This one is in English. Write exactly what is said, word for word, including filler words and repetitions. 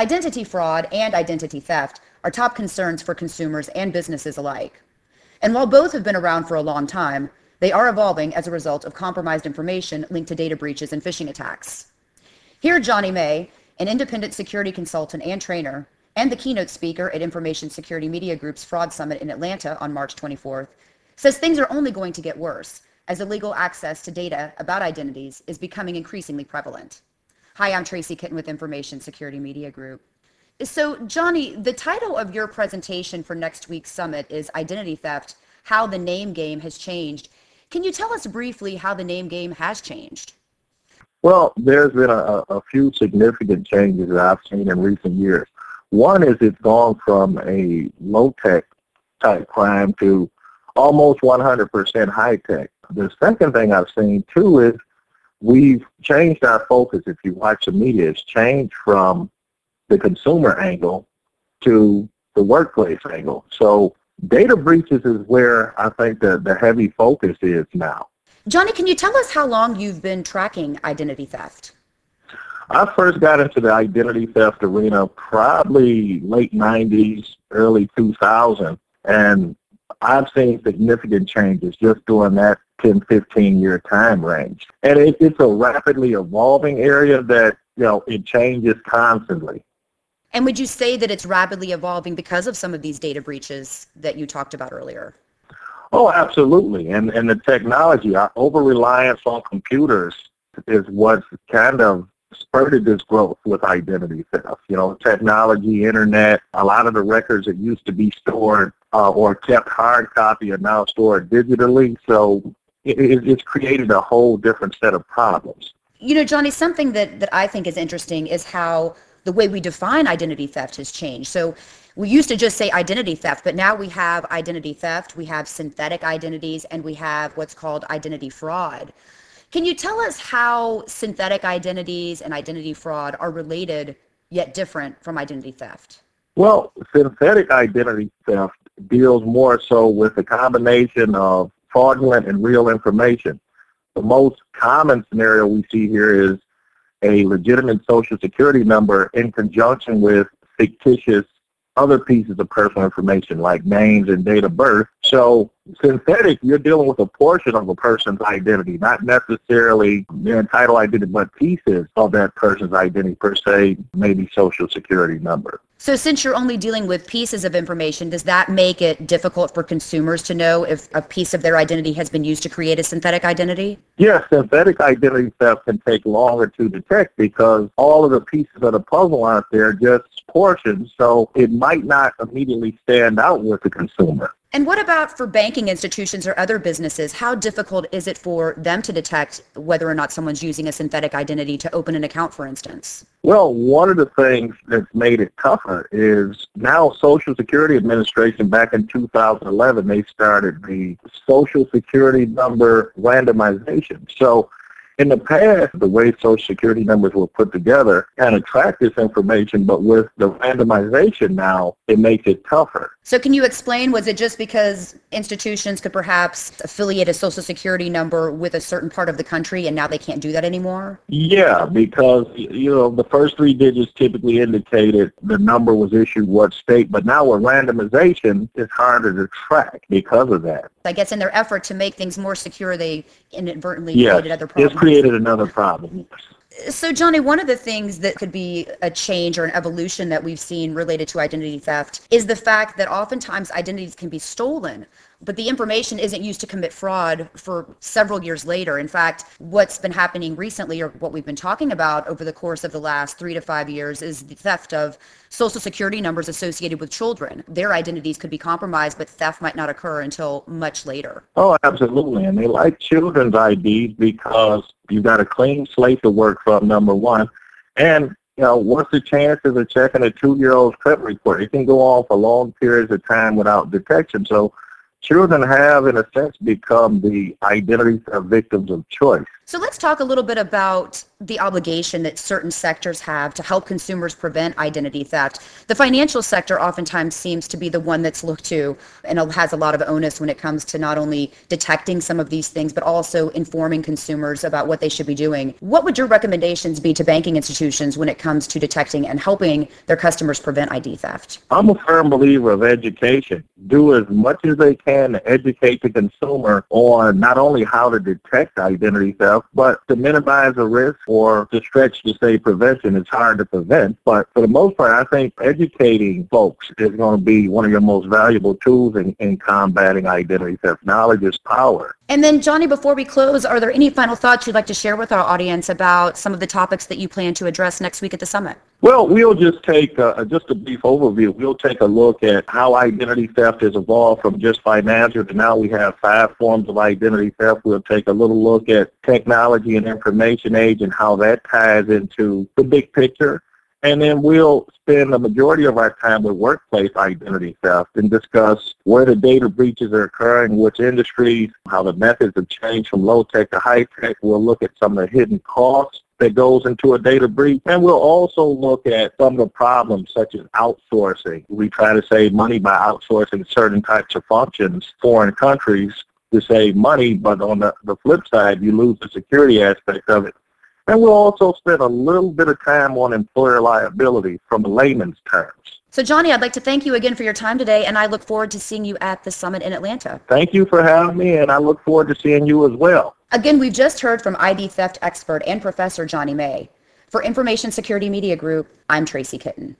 Identity fraud and identity theft are top concerns for consumers and businesses alike. And while both have been around for a long time, they are evolving as a result of compromised information linked to data breaches and phishing attacks. Here, Johnny May, an independent security consultant and trainer, and the keynote speaker at Information Security Media Group's Fraud Summit in Atlanta on March twenty-fourth, says things are only going to get worse as illegal access to data about identities is becoming increasingly prevalent. Hi, I'm Tracy Kitten with Information Security Media Group. So, Johnny, the title of your presentation for next week's summit is Identity Theft, How the Name Game Has Changed. Can you tell us briefly how the name game has changed? Well, there's been a, a few significant changes that I've seen in recent years. One is it's gone from a low-tech type crime to almost one hundred percent high-tech. The second thing I've seen, too, is we've changed our focus. If you watch the media, it's changed from the consumer angle to the workplace angle. So data breaches is where I think the, the heavy focus is now. Johnny, can you tell us how long you've been tracking identity theft? I first got into the identity theft arena probably late nineties, early two thousand, and I've seen significant changes just during that ten, fifteen year time range. And it, it's a rapidly evolving area that, you know, it changes constantly. And would you say that it's rapidly evolving because of some of these data breaches that you talked about earlier? Oh, absolutely. And, and the technology, our over-reliance on computers is what's kind of spurred this growth with identity theft. You know, technology, internet, a lot of the records that used to be stored uh, or kept hard copy are now stored digitally. So it, it, it's created a whole different set of problems. You know, Johnny, something that, that I think is interesting is how the way we define identity theft has changed. So we used to just say identity theft, but now we have identity theft, we have synthetic identities, and we have what's called identity fraud. Can you tell us how synthetic identities and identity fraud are related yet different from identity theft? Well, synthetic identity theft deals more so with a combination of fraudulent and real information. The most common scenario we see here is a legitimate Social Security number in conjunction with fictitious other pieces of personal information like names and date of birth. So synthetic, you're dealing with a portion of a person's identity, not necessarily their entire identity, but pieces of that person's identity per se, maybe Social Security number. So since you're only dealing with pieces of information, does that make it difficult for consumers to know if a piece of their identity has been used to create a synthetic identity? Yes, synthetic identity theft can take longer to detect because all of the pieces of the puzzle aren't there, just portions, so it might not immediately stand out with the consumer. And what about for banking institutions or other businesses? How difficult is it for them to detect whether or not someone's using a synthetic identity to open an account, for instance? Well, one of the things that's made it tougher is now Social Security Administration back in two thousand eleven, they started the Social Security number randomization. So in the past, the way Social Security numbers were put together kind of track this information, but with the randomization now, it makes it tougher. So can you explain, was it just because institutions could perhaps affiliate a Social Security number with a certain part of the country and now they can't do that anymore? Yeah, because, you know, the first three digits typically indicated the number was issued what state, but now with randomization, it's harder to track because of that. I guess in their effort to make things more secure, they inadvertently yes, created other problems. It's created another problem. So, Johnny, one of the things that could be a change or an evolution that we've seen related to identity theft is the fact that oftentimes identities can be stolen, but the information isn't used to commit fraud for several years later. In fact, what's been happening recently, or what we've been talking about over the course of the last three to five years, is the theft of Social Security numbers associated with children. Their identities could be compromised, but theft might not occur until much later. Oh, absolutely. And they like children's I Ds because you've got a clean slate to work from, number one. And, you know, what's the chances of checking a two-year-old's credit report? It can go on for long periods of time without detection. So children have, in a sense, become the identity victims of choice. So let's talk a little bit about the obligation that certain sectors have to help consumers prevent identity theft. The financial sector oftentimes seems to be the one that's looked to and has a lot of onus when it comes to not only detecting some of these things, but also informing consumers about what they should be doing. What would your recommendations be to banking institutions when it comes to detecting and helping their customers prevent I D theft? I'm a firm believer of education. Do as much as they can to educate the consumer on not only how to detect identity theft, but to minimize the risk. Or to stretch to say prevention, it's hard to prevent, but for the most part, I think educating folks is going to be one of your most valuable tools in, in combating identity theft. Knowledge is power. And then, Johnny, before we close, are there any final thoughts you'd like to share with our audience about some of the topics that you plan to address next week at the summit? Well, we'll just take a, just a brief overview. We'll take a look at how identity theft has evolved from just financial to now we have five forms of identity theft. We'll take a little look at technology and information age and how that ties into the big picture. And then we'll spend the majority of our time with workplace identity theft and discuss where the data breaches are occurring, which industries, how the methods have changed from low-tech to high-tech. We'll look at some of the hidden costs that goes into a data breach. And we'll also look at some of the problems such as outsourcing. We try to save money by outsourcing certain types of functions to foreign countries to save money, but on the, the flip side, you lose the security aspect of it. And we'll also spend a little bit of time on employer liability from layman's terms. So, Johnny, I'd like to thank you again for your time today, and I look forward to seeing you at the summit in Atlanta. Thank you for having me, and I look forward to seeing you as well. Again, we've just heard from I D theft expert and professor Johnny May. For Information Security Media Group, I'm Tracy Kitten.